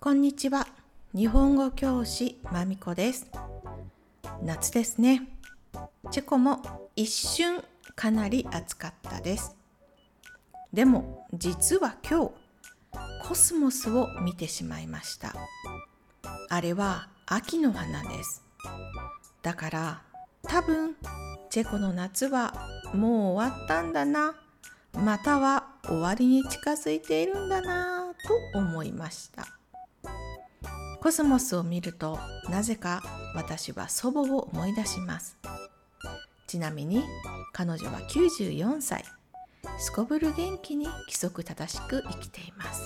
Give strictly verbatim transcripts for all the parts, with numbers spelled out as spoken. こんにちは、日本語教師まみこです。夏ですね。チェコも一瞬かなり暑かったです。でも実は今日コスモスを見てしまいました。あれは秋の花です。だから多分チェコの夏はもう終わったんだな、または終わりに近づいているんだなと思いました。コスモスを見るとなぜか私は祖母を思い出します。ちなみに彼女はきゅうじゅうよんさい、すこぶる元気に規則正しく生きています。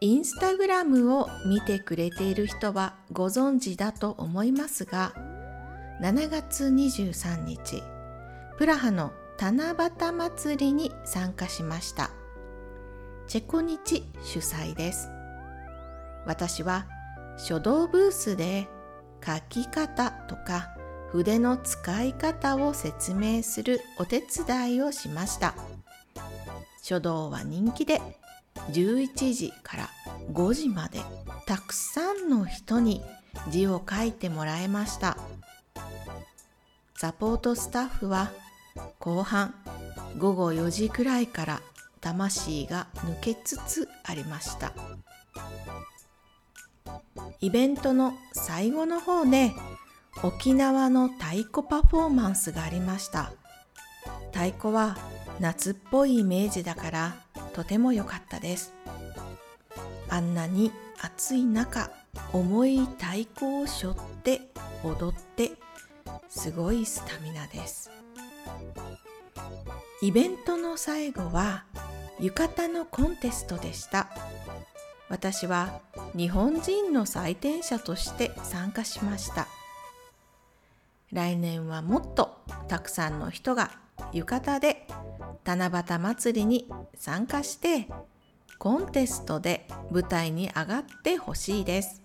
インスタグラムを見てくれている人はご存知だと思いますが、しちがつにじゅうさんにち、プラハの七夕祭りに参加しました。チェコ日主催です。私は書道ブースで書き方とか筆の使い方を説明するお手伝いをしました。書道は人気で、じゅういちじからごじまでたくさんの人に字を書いてもらいました。サポートスタッフは後半ごごよじくらいから魂が抜けつつありました。イベントの最後の方で沖縄の太鼓パフォーマンスがありました。太鼓は夏っぽいイメージだからとても良かったです。あんなに暑い中、重い太鼓を背負って踊って、すごいスタミナです。イベントの最後は浴衣のコンテストでした。私は日本人の採点者として参加しました。来年はもっとたくさんの人が浴衣で七夕祭りに参加してコンテストで舞台に上がってほしいです。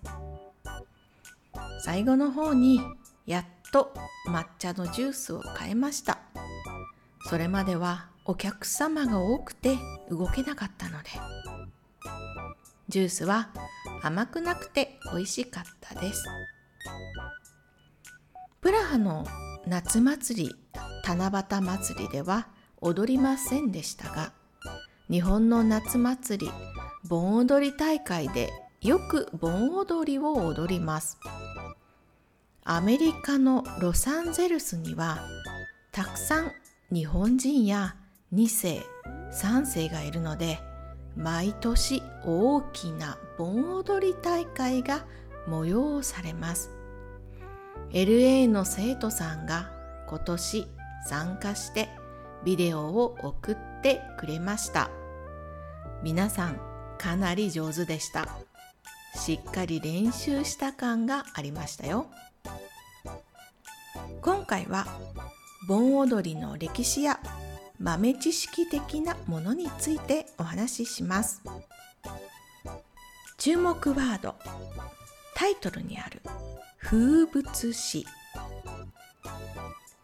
最後の方にやっと抹茶のジュースを買いました。それまではお客様が多くて動けなかったので、ジュースは甘くなくて美味しかったです。プラハの夏祭り、七夕祭りでは踊りませんでしたが、日本の夏祭り、盆踊り大会でよく盆踊りを踊ります。アメリカのロサンゼルスにはたくさん日本人やにせい、さんせいがいるので、毎年大きな盆踊り大会が催されます。エルエー の生徒さんが今年参加してビデオを送ってくれました。皆さんかなり上手でした。しっかり練習した感がありましたよ。今回は盆踊りの歴史や豆知識的なものについてお話しします。注目ワード、タイトルにある風物詩。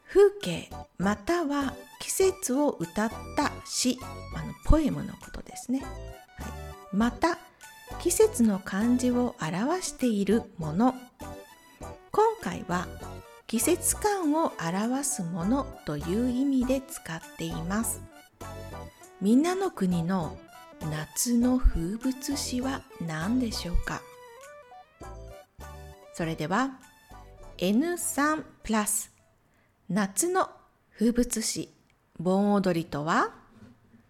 風景または季節を歌った詩、あのポエムのことですね、はい、また季節の漢字を表しているもの。今回は季節感を表すものという意味で使っています。みんなの国の夏の風物詩は何でしょうか。それでは エヌスリー プラス夏の風物詩、盆踊りとは、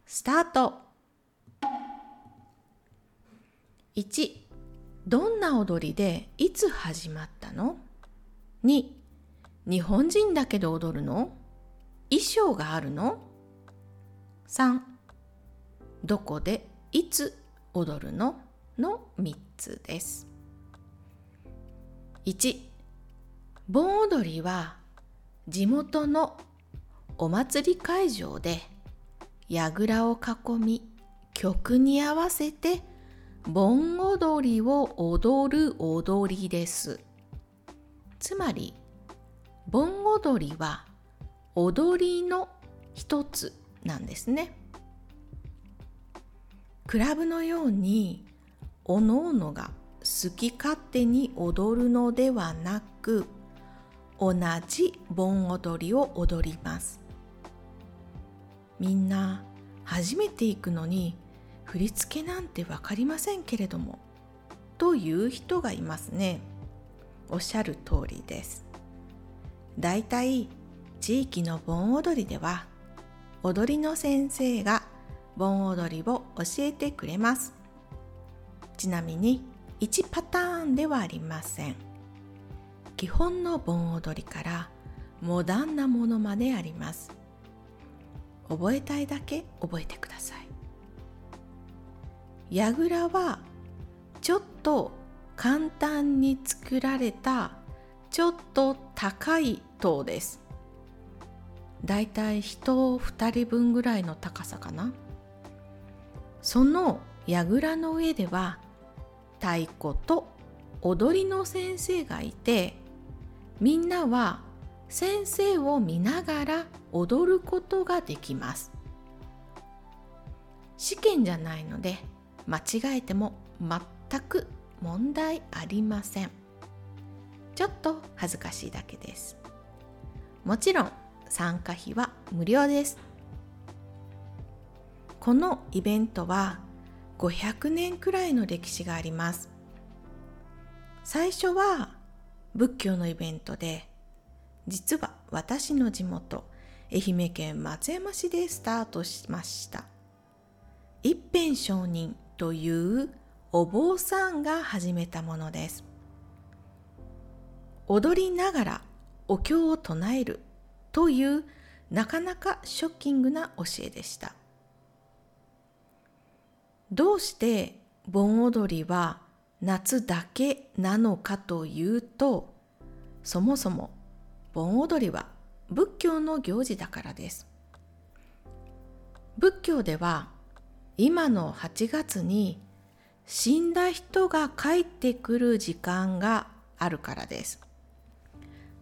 スタート。いち. どんな踊りでいつ始まったの？ に. 日本人だけで踊るの？衣装があるの？ さん. どこでいつ踊るの？のみっつです。いち. 盆踊りは地元のお祭り会場で櫓を囲み曲に合わせて盆踊りを踊る踊りです。つまり盆踊りは踊りの一つなんですね。クラブのようにおのおのが好き勝手に踊るのではなく、同じ盆踊りを踊ります。みんな初めて行くのに振り付けなんてわかりませんけれども、という人がいますね。おっしゃる通りです。だいたい地域の盆踊りでは、踊りの先生が盆踊りを教えてくれます。ちなみにいちパターンではありません。基本の盆踊りからモダンなものまであります。覚えたいだけ覚えてください。やぐらはちょっと簡単に作られたちょっと高い塔です。だいたい人ふたりぶんぐらいの高さかな。そのやぐらの上では太鼓と踊りの先生がいて、みんなは先生を見ながら踊ることができます。試験じゃないので間違えても全く問題ありません。ちょっと恥ずかしいだけです。もちろん参加費は無料です。このイベントはごひゃくねんくらいの歴史があります。最初は仏教のイベントで、実は私の地元、愛媛県松山市でスタートしました。一遍上人というお坊さんが始めたものです。踊りながらお経を唱えるというなかなかショッキングな教えでした。どうして盆踊りは夏だけなのかというと、そもそも盆踊りは仏教の行事だからです。仏教では今のはちがつに死んだ人が帰ってくる時間があるからです。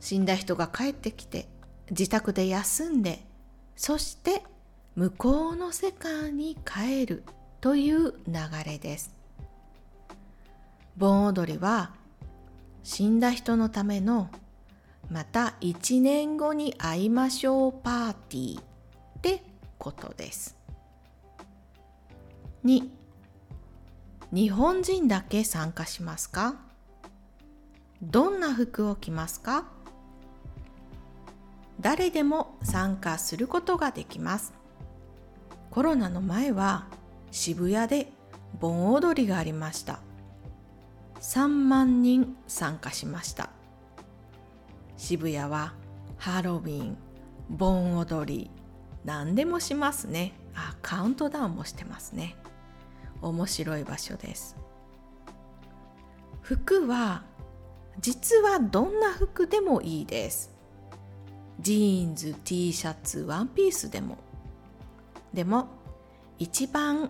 死んだ人が帰ってきて自宅で休んで、そして向こうの世界に帰るという流れです。盆踊りは死んだ人のためのまたいちねんごに会いましょうパーティーってことです。に. 日本人だけ参加しますか？どんな服を着ますか？誰でも参加することができます。コロナの前は渋谷で盆踊りがありました。さんまんにん参加しました。渋谷はハロウィン、盆踊り、何でもしますね。あ、カウントダウンもしてますね。面白い場所です。服は、実はどんな服でもいいです。ジーンズ、T シャツ、ワンピースでも。でも、一番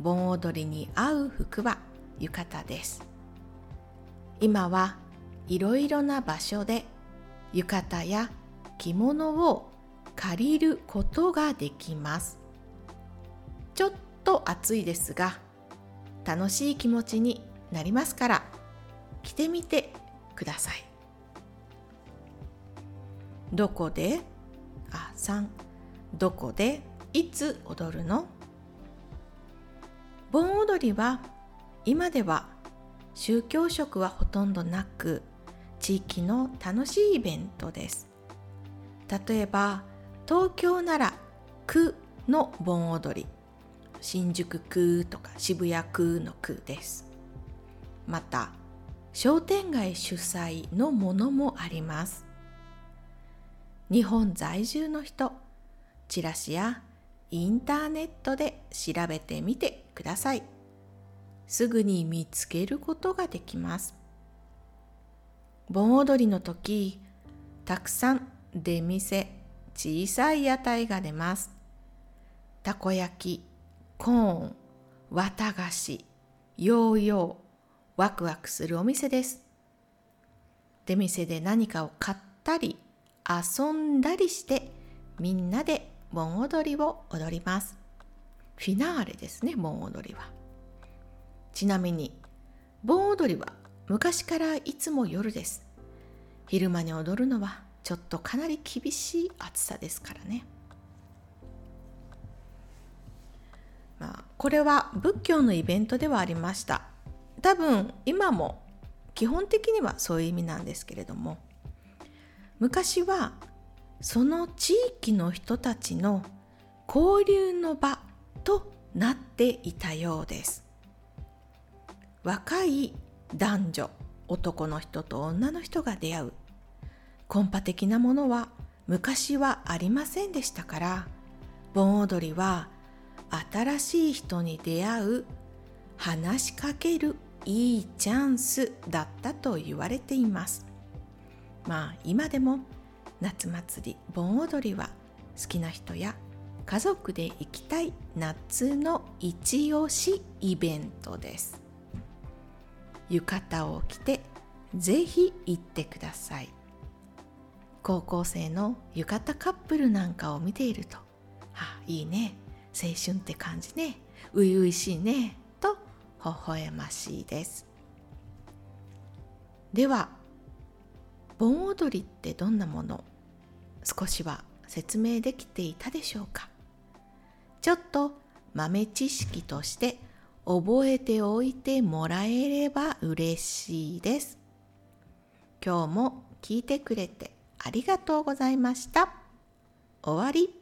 盆踊りに合う服は浴衣です。今はいろいろな場所で浴衣や着物を借りることができます。ちょっと暑いですが、楽しい気持ちになりますから、着てみてください。どこで、あ、さん、どこで、いつ踊るの？盆踊りは今では宗教色はほとんどなく、地域の楽しいイベントです。例えば、東京なら区の盆踊り、新宿区とか渋谷区の区です。また、商店街主催のものもあります。日本在住の人、チラシやインターネットで調べてみてください。すぐに見つけることができます。盆踊りの時、たくさん出店、小さい屋台が出ます。たこ焼き、コーン、綿菓子、ヨーヨー、ワクワクするお店です。出店で何かを買ったり、遊んだりして、みんなで盆踊りを踊ります。フィナーレですね、盆踊りは。ちなみに盆踊りは昔からいつも夜です。昼間に踊るのはちょっとかなり厳しい暑さですからね。まあ、これは仏教のイベントではありました。多分今も基本的にはそういう意味なんですけれども、昔はその地域の人たちの交流の場となっていたようです。若い男女、男の人と女の人が出会うコンパ的なものは昔はありませんでしたから、盆踊りは新しい人に出会う、話しかけるいいチャンスだったと言われています。まあ今でも夏祭り、盆踊りは好きな人や家族で行きたい夏の一押しイベントです。浴衣を着てぜひ行ってください。高校生の浴衣カップルなんかを見ていると、あ、いいね、青春って感じね、初々しいねと微笑ましいです。では盆踊りってどんなもの、少しは説明できていたでしょうか。ちょっと豆知識として覚えておいてもらえれば嬉しいです。今日も聞いてくれてありがとうございました。終わり。